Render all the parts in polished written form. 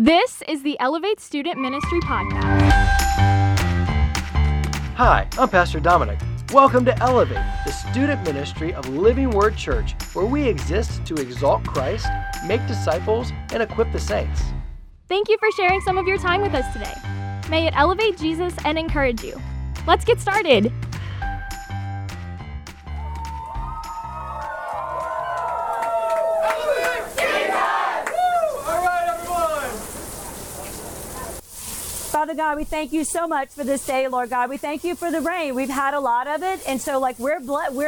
This is the Elevate Student Ministry Podcast. Hi, I'm Pastor Dominic. Welcome to Elevate, the student ministry of Living Word Church, where we exist to exalt Christ, make disciples, and equip the saints. Thank you for sharing some of your time with us today. May it elevate Jesus and encourage you. Let's get started. Father God, we thank you so much for this day, Lord God. We thank you for the rain. We've had a lot of it, and so we're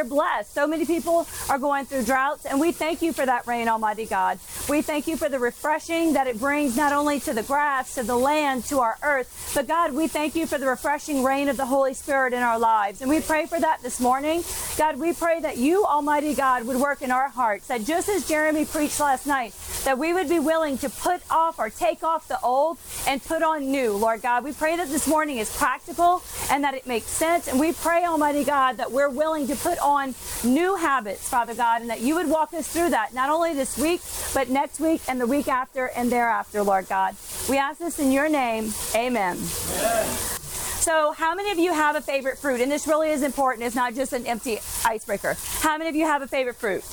blessed. So many people are going through droughts, and we thank you for that rain, Almighty God. We thank you for the refreshing that it brings not only to the grass, to the land, to our earth, but God, we thank you for the refreshing rain of the Holy Spirit in our lives, and we pray for that this morning. God, we pray that you, Almighty God, would work in our hearts, that just as Jeremy preached last night, that we would be willing to put off or take off the old and put on new, Lord God. We pray that this morning is practical and that it makes sense. And we pray, Almighty God, that we're willing to put on new habits, Father God, and that you would walk us through that, not only this week, but next week and the week after and thereafter, Lord God. We ask this in your name. Amen. Amen. So how many of you have a favorite fruit? And this really is important. It's not just an empty icebreaker. How many of you have a favorite fruit?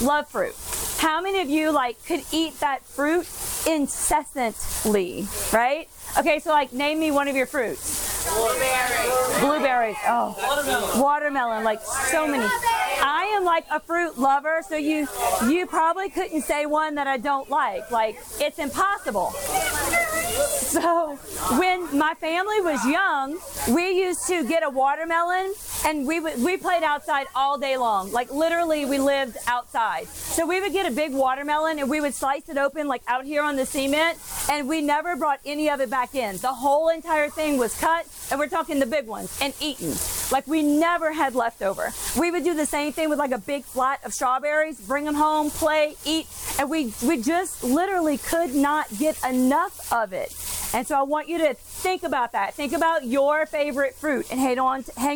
Love fruit. How many of you could eat that fruit incessantly, right? Okay, so name me one of your fruits. Blueberries. Blueberries. Oh, watermelon. So many. I am a fruit lover, so you probably couldn't say one that I don't like. It's impossible. So when my family was young, we used to get a watermelon and we played outside all day long. Literally we lived outside. So we would get a big watermelon and we would slice it open out here on the cement, and we never brought any of it back in. The whole entire thing was cut, and we're talking the big ones, and eaten. We never had leftover. We would do the same thing with a big flat of strawberries, bring them home, play, eat, and we just literally could not get enough of it. And so I want you to think about that. Think about your favorite fruit and hang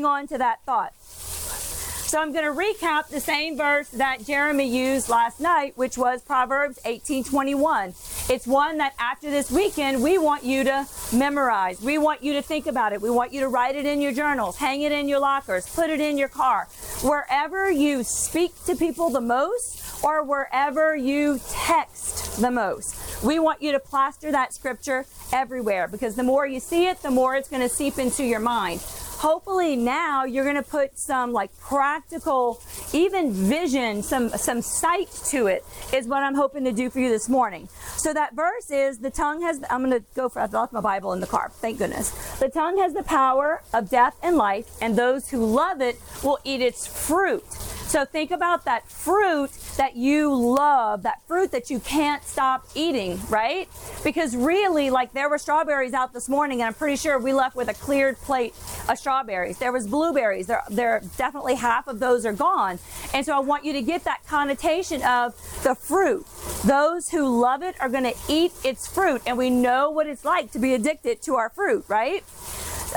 on to that thought. So I'm going to recap the same verse that Jeremy used last night, which was Proverbs 18:21. It's one that after this weekend, we want you to memorize. We want you to think about it. We want you to write it in your journals, hang it in your lockers, put it in your car. Wherever you speak to people the most or wherever you text the most, we want you to plaster that scripture everywhere, because the more you see it, the more it's going to seep into your mind. Hopefully now you're going to put some practical, even vision, some sight to it is what I'm hoping to do for you this morning. So that verse is, I lost my Bible in the car. Thank goodness. The tongue has the power of death and life, and those who love it will eat its fruit. So think about that fruit that you love, that fruit that you can't stop eating, right? Because really, there were strawberries out this morning, and I'm pretty sure we left with a cleared plate of strawberries. There was blueberries. There definitely half of those are gone. And so I want you to get that connotation of the fruit. Those who love it are going to eat its fruit. And we know what it's like to be addicted to our fruit, right?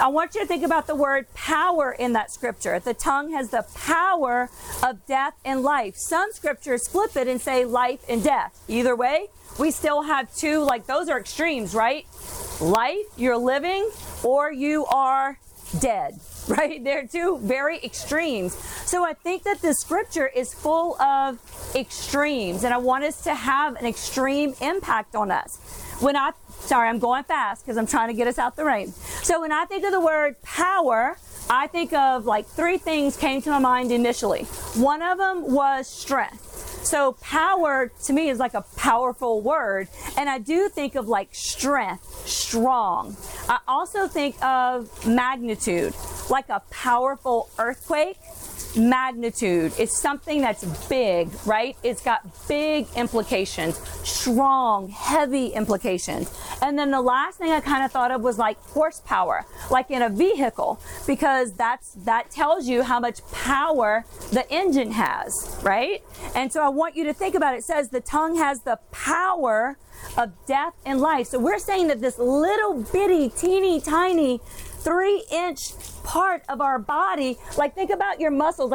I want you to think about the word power in that scripture. The tongue has the power of death and life. Some scriptures flip it and say life and death. Either way, we still have two, those are extremes, right? Life, you're living, or you are dead, right? They're two very extremes. So I think that this scripture is full of extremes, and I want us to have an extreme impact on us. I'm going fast because I'm trying to get us out the rain. So when I think of the word power, I think of three things came to my mind initially. One of them was strength. So power to me is a powerful word. And I do think of strength, strong. I also think of magnitude, a powerful earthquake. Magnitude. It's something that's big, right? It's got big implications, strong, heavy implications. And then the last thing I kind of thought of was horsepower, in a vehicle, because that tells you how much power the engine has, right? And so I want you to think about it. It says the tongue has the power of death and life. So we're saying that this little bitty, teeny tiny 3-inch part of our body. Like, think about your muscles,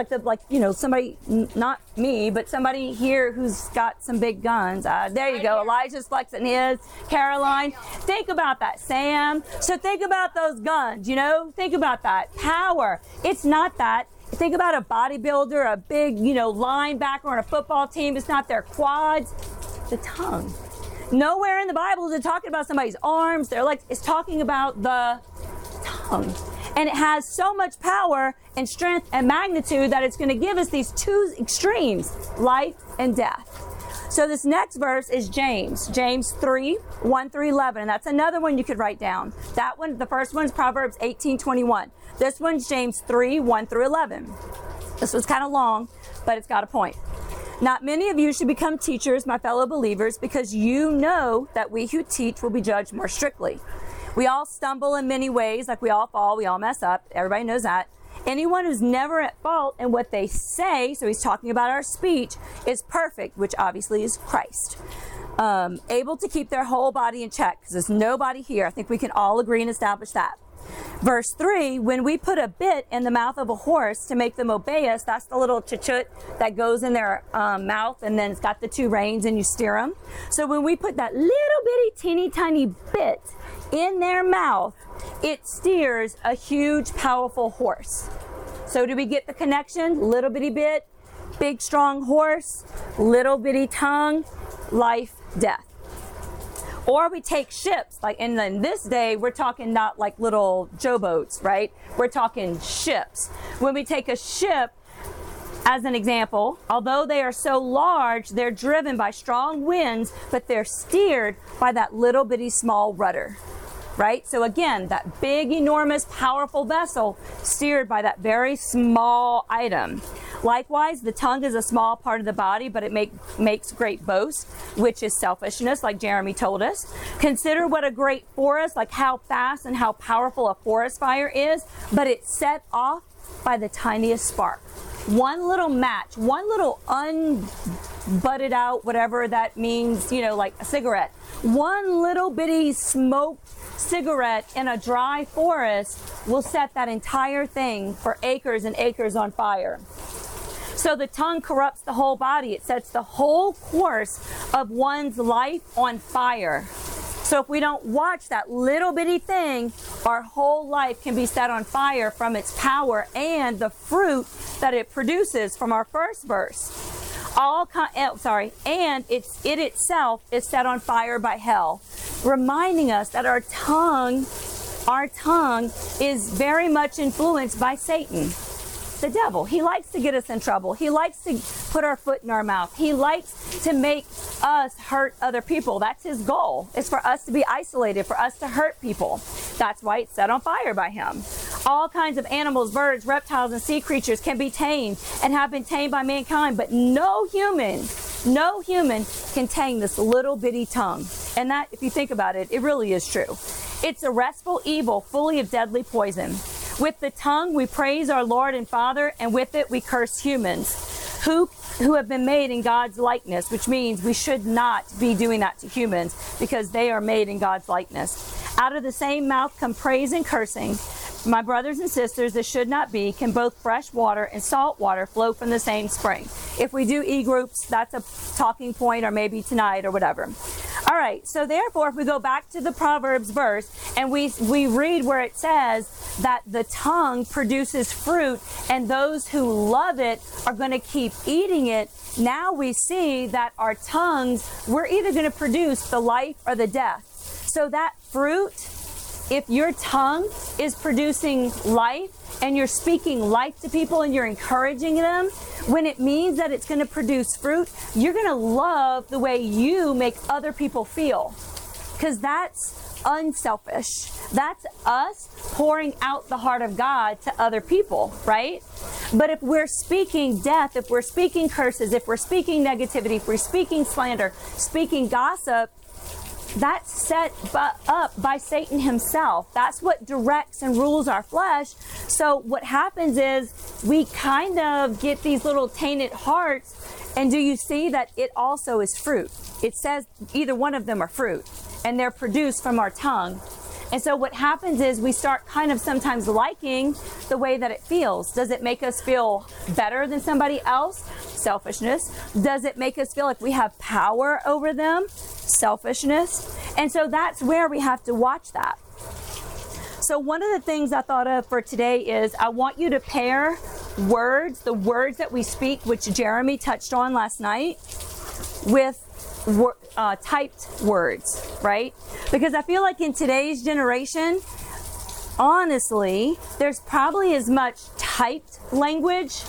somebody, not me, but somebody here who's got some big guns. There you go. Elijah's flexing his. Caroline, think about that. Sam. So think about those guns, think about that power. It's not that. Think about a bodybuilder, a big, linebacker on a football team. It's not their quads, the tongue. Nowhere in the Bible is it talking about somebody's arms, their legs. It's talking about the tongue. And it has so much power and strength and magnitude that it's going to give us these two extremes, life and death. So this next verse is James 3:1 through 11. And that's another one you could write down. That one, the first one's Proverbs 18:21. This one's James 3:1 through 11. This was kind of long, but it's got a point. Not many of you should become teachers, my fellow believers, because you know that we who teach will be judged more strictly. We all stumble in many ways, like we all fall, we all mess up. Everybody knows that. Anyone who's never at fault in what they say, so he's talking about our speech, is perfect, which obviously is Christ. Able to keep their whole body in check, because there's nobody here. I think we can all agree and establish that. Verse 3, when we put a bit in the mouth of a horse to make them obey us, that's the little chut-chut that goes in their mouth, and then it's got the two reins and you steer them. So when we put that little bitty teeny tiny bit in their mouth, it steers a huge powerful horse. So do we get the connection? Little bitty bit, big strong horse, little bitty tongue, life, death. Or we take ships, and then this day, we're talking not like little joboats, right? We're talking ships. When we take a ship, as an example, although they are so large, they're driven by strong winds, but they're steered by that little bitty small rudder, right? So again, that big, enormous, powerful vessel steered by that very small item. Likewise, the tongue is a small part of the body, but it makes great boast, which is selfishness, like Jeremy told us. Consider what a great forest, like how fast and how powerful a forest fire is, but it's set off by the tiniest spark. One little match, one little unbutted out, whatever that means, like a cigarette. One little bitty smoked cigarette in a dry forest will set that entire thing for acres and acres on fire. So the tongue corrupts the whole body. It sets the whole course of one's life on fire. So if we don't watch that little bitty thing, our whole life can be set on fire from its power and the fruit that it produces from our first verse. And it itself is set on fire by hell, reminding us that our tongue is very much influenced by Satan. The devil. He likes to get us in trouble. He likes to put our foot in our mouth. He likes to make us hurt other people. That's his goal. It's for us to be isolated, for us to hurt people. That's why it's set on fire by him. All kinds of animals, birds, reptiles, and sea creatures can be tamed and have been tamed by mankind, but no human can tame this little bitty tongue. And that, if you think about it, it really is true. It's a restful evil, fully of deadly poison. With the tongue we praise our Lord and Father, and with it we curse humans who have been made in God's likeness, which means we should not be doing that to humans because they are made in God's likeness. Out of the same mouth come praise and cursing. My brothers and sisters, this should not be. Can both fresh water and salt water flow from the same spring? If we do e-groups, that's a talking point, or maybe tonight or whatever. All right, so therefore, if we go back to the Proverbs verse and we read where it says that the tongue produces fruit and those who love it are going to keep eating it, now we see that our tongues, we're either going to produce the life or the death. So that fruit, if your tongue is producing life and you're speaking life to people and you're encouraging them, when it means that it's going to produce fruit, you're going to love the way you make other people feel. Because that's unselfish. That's us pouring out the heart of God to other people, right? But if we're speaking death, if we're speaking curses, if we're speaking negativity, if we're speaking slander, speaking gossip, that's set up by Satan himself. That's what directs and rules our flesh. So what happens is we kind of get these little tainted hearts. And do you see that it also is fruit? It says either one of them are fruit, and they're produced from our tongue. And so what happens is we start kind of sometimes liking the way that it feels. Does it make us feel better than somebody else? Selfishness. Does it make us feel like we have power over them? Selfishness. And so that's where we have to watch that. So one of the things I thought of for today is I want you to pair words, the words that we speak, which Jeremy touched on last night, with typed words, right? Because I feel like in today's generation, honestly, there's probably as much typed language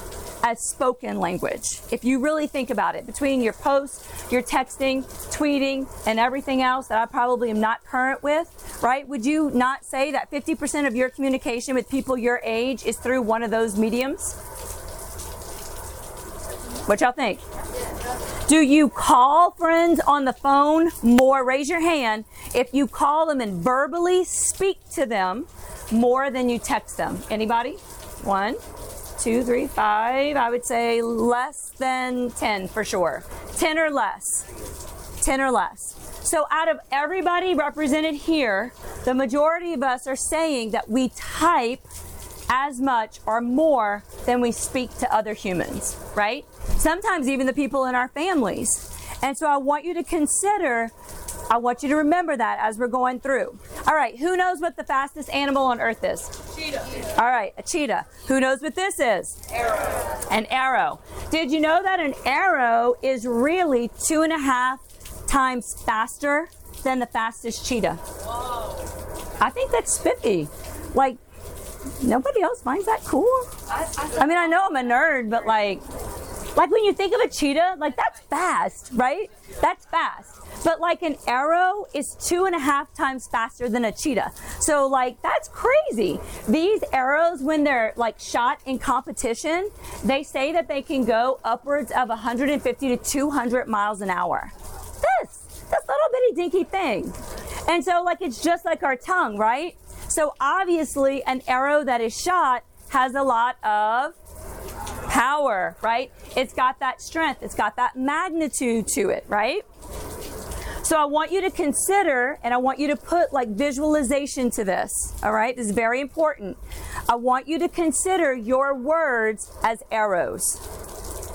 as spoken language. If you really think about it, between your posts, your texting, tweeting, and everything else that I probably am not current with, right? Would you not say that 50% of your communication with people your age is through one of those mediums? What y'all think? Do you call friends on the phone more? Raise your hand if you call them and verbally speak to them more than you text them. Anybody? 1, 2, 3, 5. I would say less than 10 for sure. 10 or less. 10 or less. So out of everybody represented here, the majority of us are saying that we type as much or more than we speak to other humans, right? Sometimes even the people in our families. And so I want you to consider, I want you to remember that as we're going through. All right, who knows what the fastest animal on earth is? Cheetah. All right, a cheetah. Who knows what this is? Arrow. An arrow. Did you know that an arrow is really 2.5 times faster than the fastest cheetah? Whoa. I think that's spiffy. Like, nobody else finds that cool? I mean, I know I'm a nerd, but like when you think of a cheetah, like that's fast, right? That's fast. But like an arrow is 2.5 times faster than a cheetah. So like, that's crazy. These arrows, when they're like shot in competition, they say that they can go upwards of 150 to 200 miles an hour. This little bitty dinky thing. And so like, it's just like our tongue, right? So obviously an arrow that is shot has a lot of power, right? It's got that strength, it's got that magnitude to it, right? So I want you to consider, and I want you to put like visualization to this, all right? This is very important. I want you to consider your words as arrows.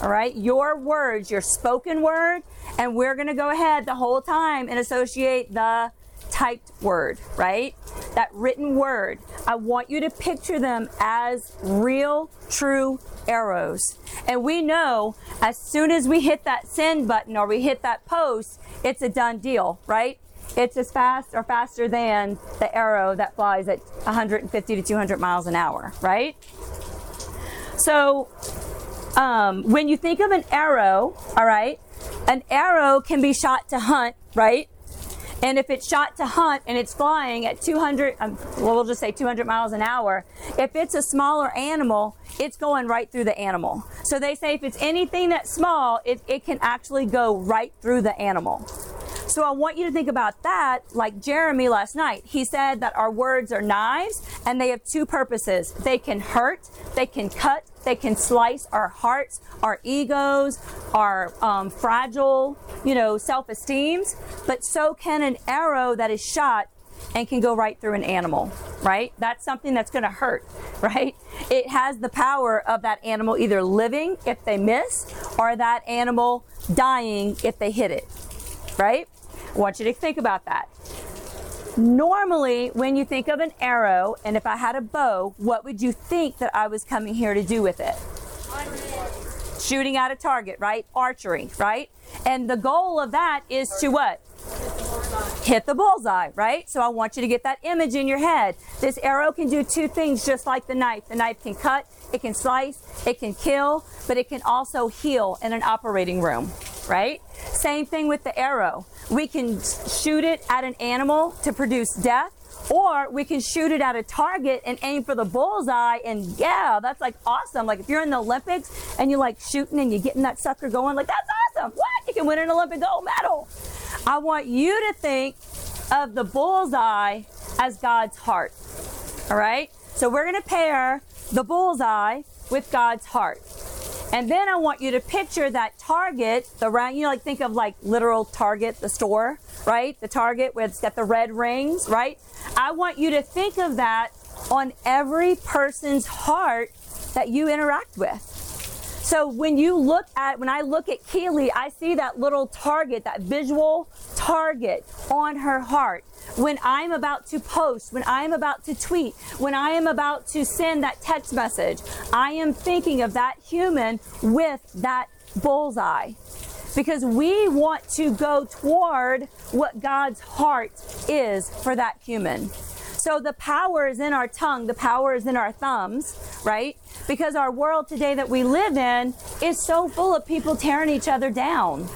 All right, your words, your spoken word, and we're gonna go ahead the whole time and associate the typed word, right? That written word. I want you to picture them as real, true arrows. And we know as soon as we hit that send button or we hit that post, it's a done deal, right? It's as fast or faster than the arrow that flies at 150 to 200 miles an hour, right? So, when you think of an arrow, all right, an arrow can be shot to hunt, right? And if it's shot to hunt and it's flying at 200, well, we'll just say 200 miles an hour, if it's a smaller animal, it's going right through the animal. So they say if it's anything that's small, it can actually go right through the animal. So I want you to think about that, like Jeremy last night. He said that our words are knives and they have two purposes. They can hurt, they can cut, they can slice our hearts, our egos, our fragile, self-esteems, but so can an arrow that is shot and can go right through an animal, right? That's something that's gonna hurt, right? It has the power of that animal either living if they miss or that animal dying if they hit it, right? I want you to think about that. Normally, when you think of an arrow, and if I had a bow, what would you think that I was coming here to do with it? Shooting at a target, right? Archery, right? And the goal of that is to what? Hit the bullseye, right? So I want you to get that image in your head. This arrow can do two things just like the knife. The knife can cut, it can slice, it can kill, but it can also heal in an operating room, right? Same thing with the arrow. We can shoot it at an animal to produce death, or we can shoot it at a target and aim for the bullseye, and yeah, that's like awesome. Like if you're in the Olympics and you're like shooting and you're getting that sucker going, like that's awesome. What? You can win an Olympic gold medal. I want you to think of the bullseye as God's heart, all right? So we're gonna pair the bullseye with God's heart. And then I want you to picture that Target, the round, you know, like think of like literal Target, the store, right? The Target where it's got the red rings, right? I want you to think of that on every person's heart that you interact with. So when I look at Keely, I see that little target, that visual target on her heart. When I'm about to post, when I'm about to tweet, when I am about to send that text message, I am thinking of that human with that bullseye. Because we want to go toward what God's heart is for that human. So the power is in our tongue, the power is in our thumbs, right? Because our world today that we live in is so full of people tearing each other down.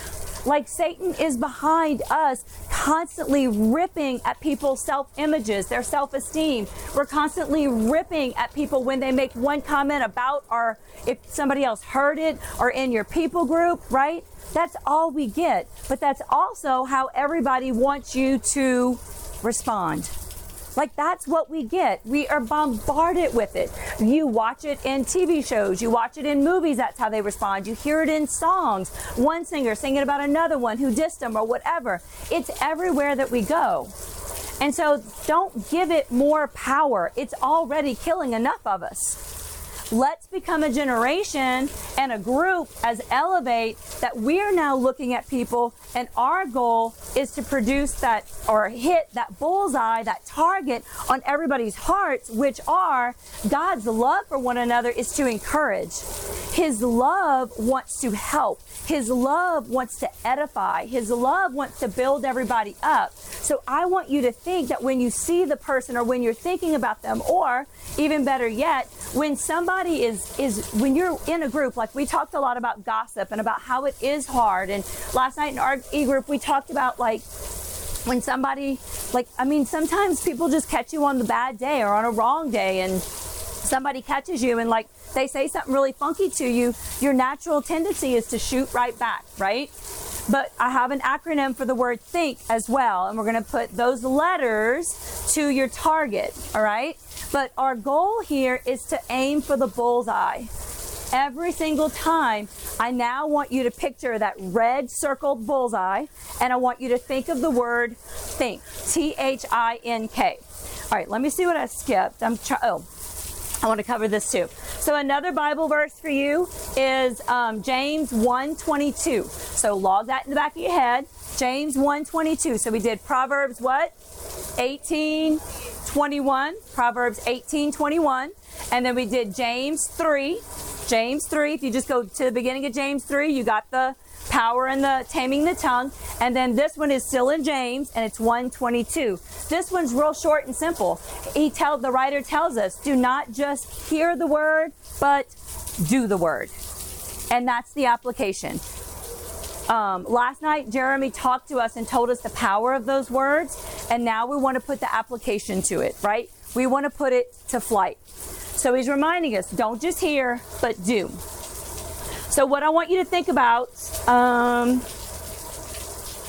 Like Satan is behind us, constantly ripping at people's self-images, their self-esteem. We're constantly ripping at people when they make one comment about our, if somebody else heard it, or in your people group, right? That's all we get. But that's also how everybody wants you to respond. Like, that's what we get. We are bombarded with it. You watch it in TV shows. You watch it in movies. That's how they respond. You hear it in songs. One singer singing about another one who dissed them or whatever. It's everywhere that we go. And so don't give it more power. It's already killing enough of us. Let's become a generation and a group as Elevate that we are now looking at people, and our goal is to produce that or hit that bullseye, that target on everybody's hearts, which are God's love for one another is to encourage. His love wants to help. His love wants to edify. His love wants to build everybody up. So I want you to think that when you see the person, or when you're thinking about them, or even better yet, when somebody when you're in a group, like we talked a lot about gossip and about how it is hard. And last night in our e-group, we talked about like when somebody, like, I mean, sometimes people just catch you on the bad day or on a wrong day, and somebody catches you and like they say something really funky to you, your natural tendency is to shoot right back, right? But I have an acronym for the word think as well, and we're going to put those letters to your target, all right? But our goal here is to aim for the bullseye. Every single time, I now want you to picture that red circled bullseye, and I want you to think of the word think, T-H-I-N-K. All right, let me see what I skipped. I want to cover this too. So another Bible verse for you is James 1:22. So log that in the back of your head, James 1:22. So we did Proverbs what? 18:21, Proverbs 18:21. And then we did James 3. James 3, if you just go to the beginning of James 3, you got the power and the taming the tongue. And then this one is still in James, and it's 1:22. This one's real short and simple. The writer tells us, do not just hear the word, but do the word. And that's the application. Last night, Jeremy talked to us and told us the power of those words. And now we want to put the application to it, right? We want to put it to flight. So he's reminding us, don't just hear, but do. So what I want you to think about,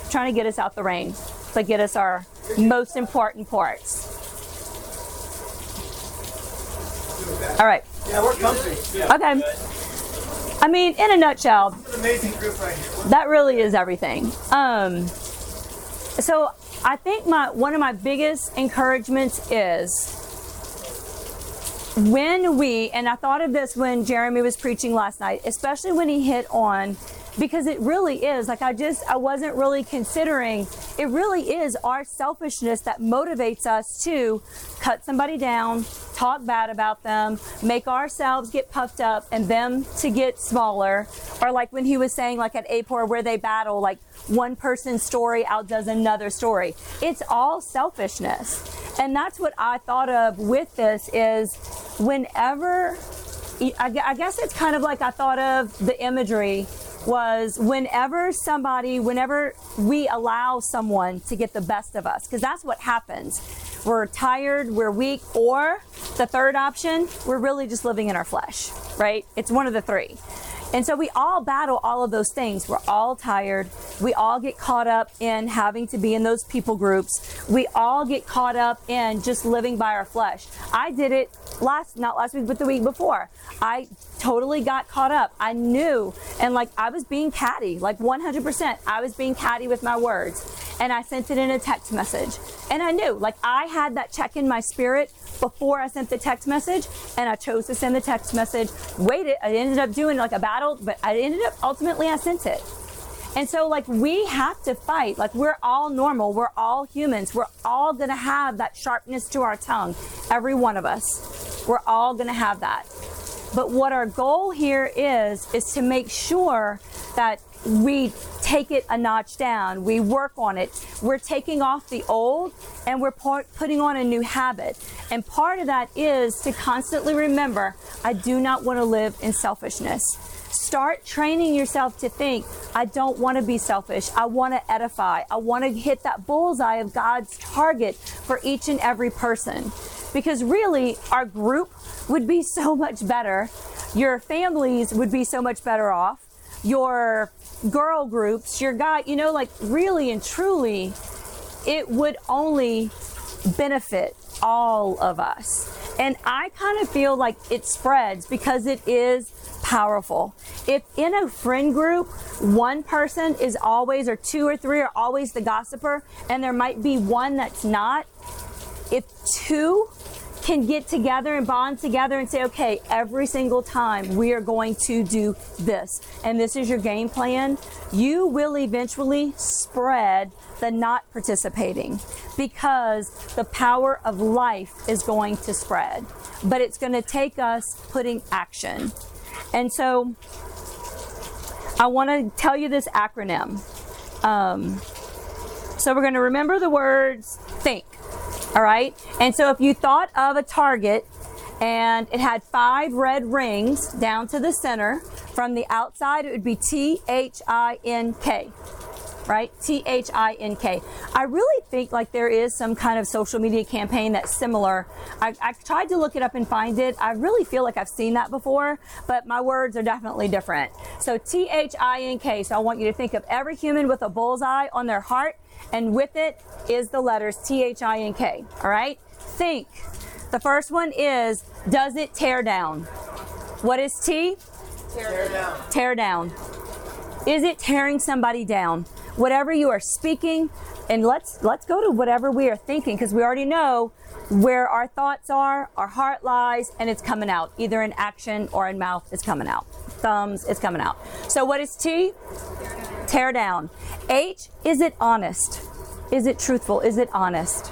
trying to get us out the rain, but get us our most important parts. All right. Yeah, we're comfy. Yeah. Okay. I mean, in a nutshell, an amazing group right here. That really is everything. So I think one of my biggest encouragements is, when we, and I thought of this when Jeremy was preaching last night, especially when he hit on, because it really is, like I wasn't really considering, it really is our selfishness that motivates us to cut somebody down, talk bad about them, make ourselves get puffed up and them to get smaller. Or like when he was saying like at APOR where they battle, like one person's story outdoes another story. It's all selfishness. And that's what I thought of with this is, whenever, I guess it's kind of like I thought of the imagery was whenever we allow someone to get the best of us, because that's what happens. We're tired, we're weak, or the third option, we're really just living in our flesh, right? It's one of the three. And so we all battle all of those things. We're all tired. We all get caught up in having to be in those people groups. We all get caught up in just living by our flesh. I did it not last week, but the week before. I totally got caught up. I knew, and like I was being catty, like 100%. I was being catty with my words, and I sent it in a text message. And I knew, like I had that check in my spirit before I sent the text message, and I chose to send the text message, waited, I ended up doing like a battle, but I ended up, ultimately I sent it. And so like we have to fight, like we're all normal, we're all humans, we're all gonna have that sharpness to our tongue, every one of us, we're all gonna have that. But what our goal here is to make sure that we take it a notch down, we work on it, we're taking off the old and we're putting on a new habit. And part of that is to constantly remember, I do not want to live in selfishness. Start training yourself to think, I don't want to be selfish, I want to edify, I want to hit that bullseye of God's target for each and every person. Because really, our group would be so much better, your families would be so much better off, your girl groups, your guy, you know, like really and truly, it would only benefit all of us. And I kind of feel like it spreads because it is powerful. If in a friend group, one person is always, or two or three are always the gossiper, and there might be one that's not, if two can get together and bond together and say, okay, every single time we are going to do this, and this is your game plan, you will eventually spread the not participating, because the power of life is going to spread, but it's going to take us putting action. And so I want to tell you this acronym. So we're going to remember the words think. All right. And so if you thought of a target and it had 5 red rings down to the center from the outside, it would be THINK, right? THINK. I really think like there is some kind of social media campaign that's similar. I tried to look it up and find it. I really feel like I've seen that before, but my words are definitely different. So THINK. So I want you to think of every human with a bullseye on their heart, and with it is the letters THINK, all right? Think. The first one is, does it tear down? What is T? Tear down. Tear down. Is it tearing somebody down? Whatever you are speaking, and let's go to whatever we are thinking, because we already know where our thoughts are, our heart lies, and it's coming out, either in action or in mouth, it's coming out. Thumbs, it's coming out. So what is T? Tear down. Tear down. H, is it honest? Is it truthful? Is it honest?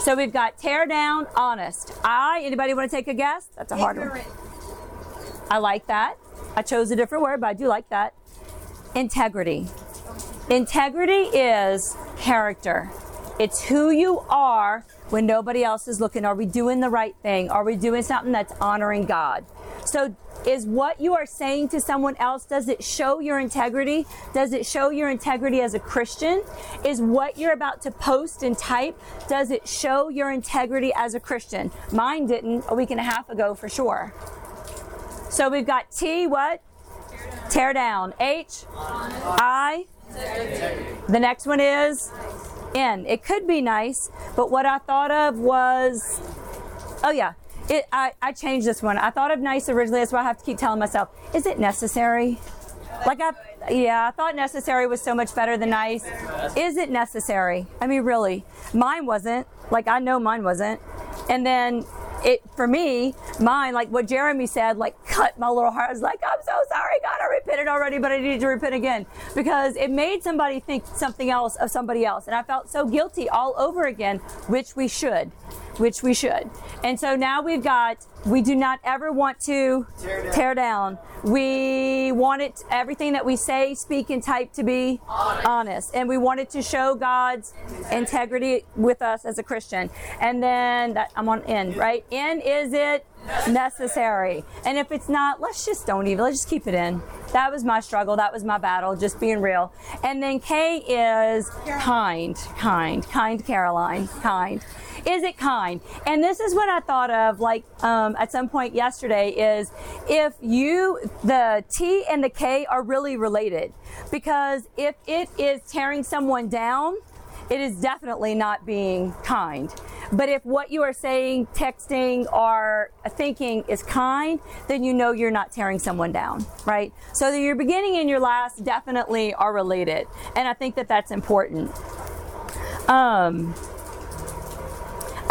So we've got tear down, honest. I, anybody want to take a guess? That's a hard one. I like that. I chose a different word, but I do like that. Integrity. Integrity is character. It's who you are when nobody else is looking. Are we doing the right thing? Are we doing something that's honoring God? So is what you are saying to someone else, does it show your integrity? Does it show your integrity as a Christian? Is what you're about to post and type, does it show your integrity as a Christian? Mine didn't a week and a half ago for sure. So we've got T, what? Tear down. H, I, the next one is N. It could be nice, but what I thought of was, oh yeah. I changed this one. I thought of nice originally. That's why I have to keep telling myself, is it necessary? Like I thought necessary was so much better than nice. Is it necessary? I mean, really, mine wasn't. Like I know mine wasn't. And then for me, like what Jeremy said, like cut my little heart. I was like, I'm so sorry, God, I repented already, but I needed to repent again, because it made somebody think something else of somebody else. And I felt so guilty all over again, which we should. And so now we've got, we do not ever want to tear down. We want it, everything that we say, speak, and type to be honest. And we want it to show God's integrity with us as a Christian. And then that, I'm on N, right? N, is it necessary? And if it's not, let's just keep it in. That was my struggle. That was my battle, just being real. And then K is kind, Caroline, kind. Is it kind? mind. And this is what I thought of, like, at some point yesterday, is if the T and the K are really related, because if it is tearing someone down, it is definitely not being kind. But if what you are saying, texting, or thinking is kind, then you know you're not tearing someone down, right? So your beginning and your last definitely are related. And I think that that's important. I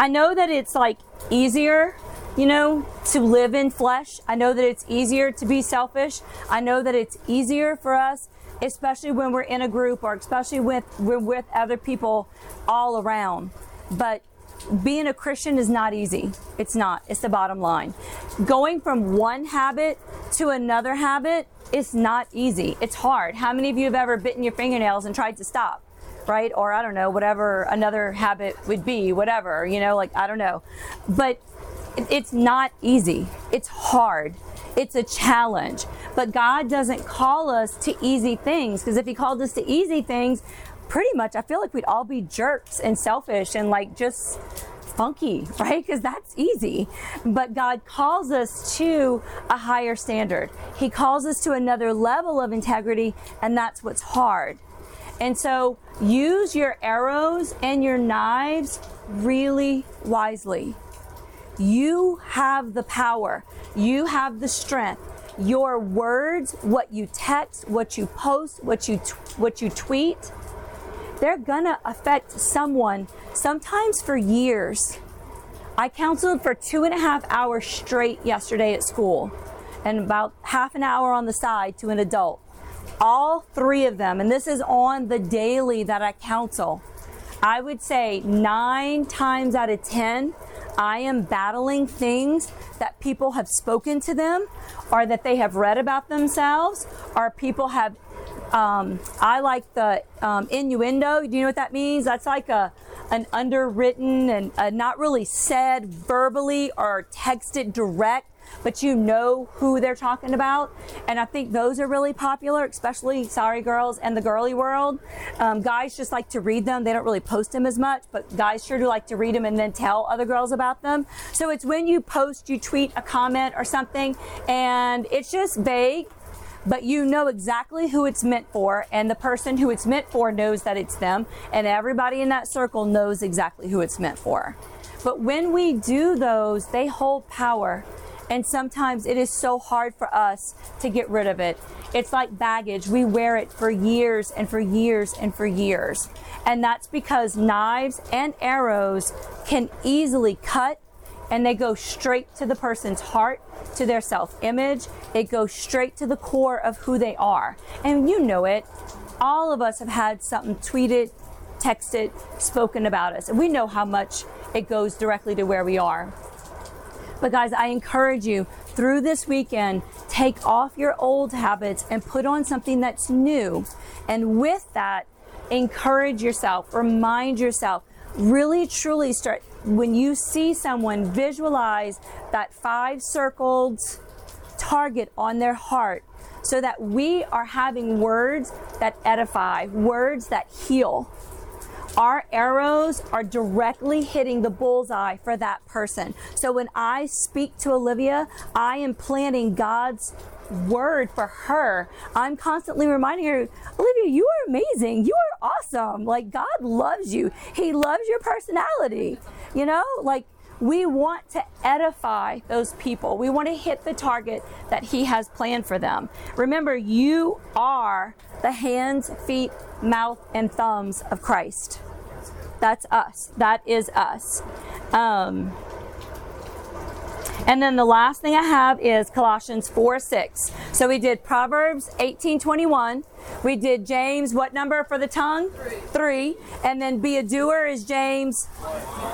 know that it's like easier, you know, to live in flesh. I know that it's easier to be selfish. I know that it's easier for us, especially when we're in a group, or especially with other people all around. But being a Christian is not easy. It's not. It's the bottom line. Going from one habit to another habit is not easy. It's hard. How many of you have ever bitten your fingernails and tried to stop, right? Or I don't know, whatever another habit would be, whatever, you know, like, I don't know. But it's not easy. It's hard. It's a challenge. But God doesn't call us to easy things, because if He called us to easy things, pretty much I feel like we'd all be jerks and selfish and like just funky, right? Because that's easy. But God calls us to a higher standard. He calls us to another level of integrity, and that's what's hard. And so use your arrows and your knives really wisely. You have the power. You have the strength. Your words, what you text, what you post, what you tweet, they're gonna affect someone, sometimes for years. I counseled for 2.5 hours straight yesterday at school, and about half an hour on the side to an adult. All three of them, and this is on the daily that I counsel, I would say 9 times out of 10, I am battling things that people have spoken to them, or that they have read about themselves, or people have, I like the innuendo. Do you know what that means? That's like an underwritten and not really said verbally or texted direct, but you know who they're talking about. And I think those are really popular, especially sorry girls and the girly world. Guys just like to read them. They don't really post them as much, but guys sure do like to read them and then tell other girls about them. So it's when you post, you tweet a comment or something, and it's just vague, but you know exactly who it's meant for, and the person who it's meant for knows that it's them, and everybody in that circle knows exactly who it's meant for. But when we do those, they hold power. And sometimes it is so hard for us to get rid of it. It's like baggage. We wear it for years and for years and for years. And that's because knives and arrows can easily cut, and they go straight to the person's heart, to their self-image. It goes straight to the core of who they are. And you know it. All of us have had something tweeted, texted, spoken about us. And we know how much it goes directly to where we are. But guys, I encourage you, through this weekend, take off your old habits and put on something that's new. And with that, encourage yourself, remind yourself, really truly start, when you see someone, visualize that 5 circled target on their heart, so that we are having words that edify, words that heal. Our arrows are directly hitting the bullseye for that person. So when I speak to Olivia, I am planting God's word for her. I'm constantly reminding her, Olivia, you are amazing. You are awesome. Like, God loves you. He loves your personality. You know, like, we want to edify those people. We want to hit the target that He has planned for them. Remember, you are the hands, feet, mouth, and thumbs of Christ. That's us. That is us. And then the last thing I have is Colossians 4:6. So we did Proverbs 18:21. We did James, what number for the tongue? 3. And then be a doer is James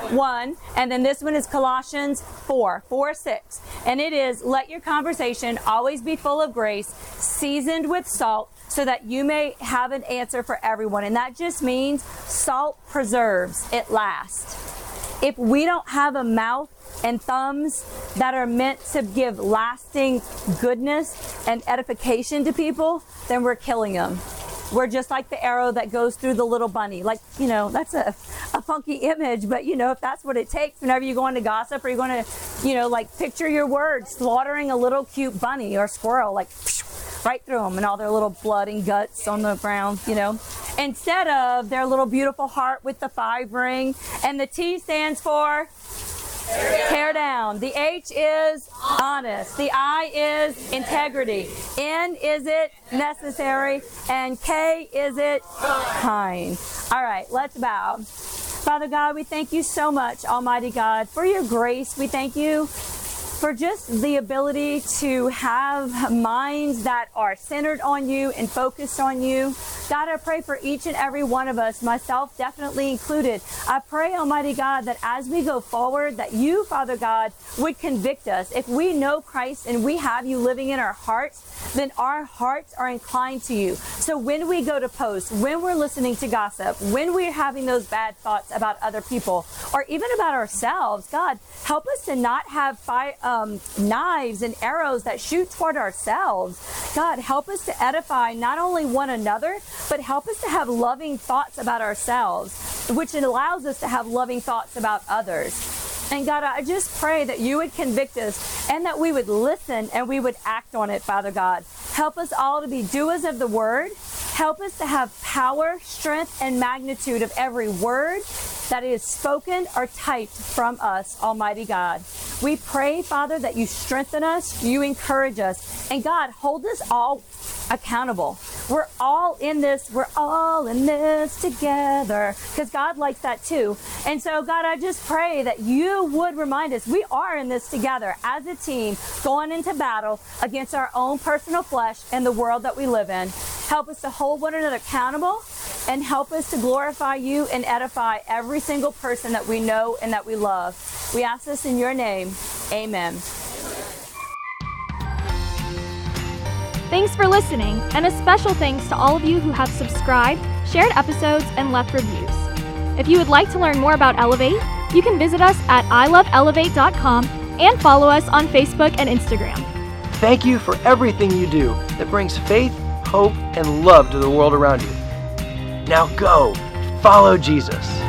1. And then this one is Colossians 4:6. And it is, let your conversation always be full of grace, seasoned with salt, so that you may have an answer for everyone. And that just means salt preserves, it lasts. If we don't have a mouth and thumbs that are meant to give lasting goodness and edification to people, then we're killing them. We're just like the arrow that goes through the little bunny. Like, you know, that's a funky image, but you know, if that's what it takes whenever you go into gossip or you're going to, you know, like picture your words, slaughtering a little cute bunny or squirrel, like right through them and all their little blood and guts on the ground, you know, instead of their little beautiful heart with the 5 ring. And the T stands for tear down. The H is honest. The I is integrity. N is it necessary. And K is it kind. All right, let's bow. Father God, we thank you so much, Almighty God, for your grace. We thank you for just the ability to have minds that are centered on you and focused on you. God, I pray for each and every one of us, myself definitely included. I pray, Almighty God, that as we go forward, that you, Father God, would convict us. If we know Christ and we have you living in our hearts, then our hearts are inclined to you. So when we go to post, when we're listening to gossip, when we're having those bad thoughts about other people, or even about ourselves, God, help us to not have knives and arrows that shoot toward ourselves. God, help us to edify not only one another, but help us to have loving thoughts about ourselves, which allows us to have loving thoughts about others. And God, I just pray that you would convict us and that we would listen and we would act on it, Father God. Help us all to be doers of the word. Help us to have power, strength, and magnitude of every word that is spoken or typed from us, Almighty God. We pray, Father, that you strengthen us, you encourage us, and God, hold us all accountable. We're all in this. We're all in this together, because God likes that too. And so, God, I just pray that you would remind us we are in this together as a team, going into battle against our own personal flesh and the world that we live in. Help us to hold one another accountable and help us to glorify you and edify every single person that we know and that we love. We ask this in your name. Amen. Thanks for listening, and a special thanks to all of you who have subscribed, shared episodes, and left reviews. If you would like to learn more about Elevate, you can visit us at iloveelevate.com and follow us on Facebook and Instagram. Thank you for everything you do that brings faith, hope, and love to the world around you. Now go, follow Jesus.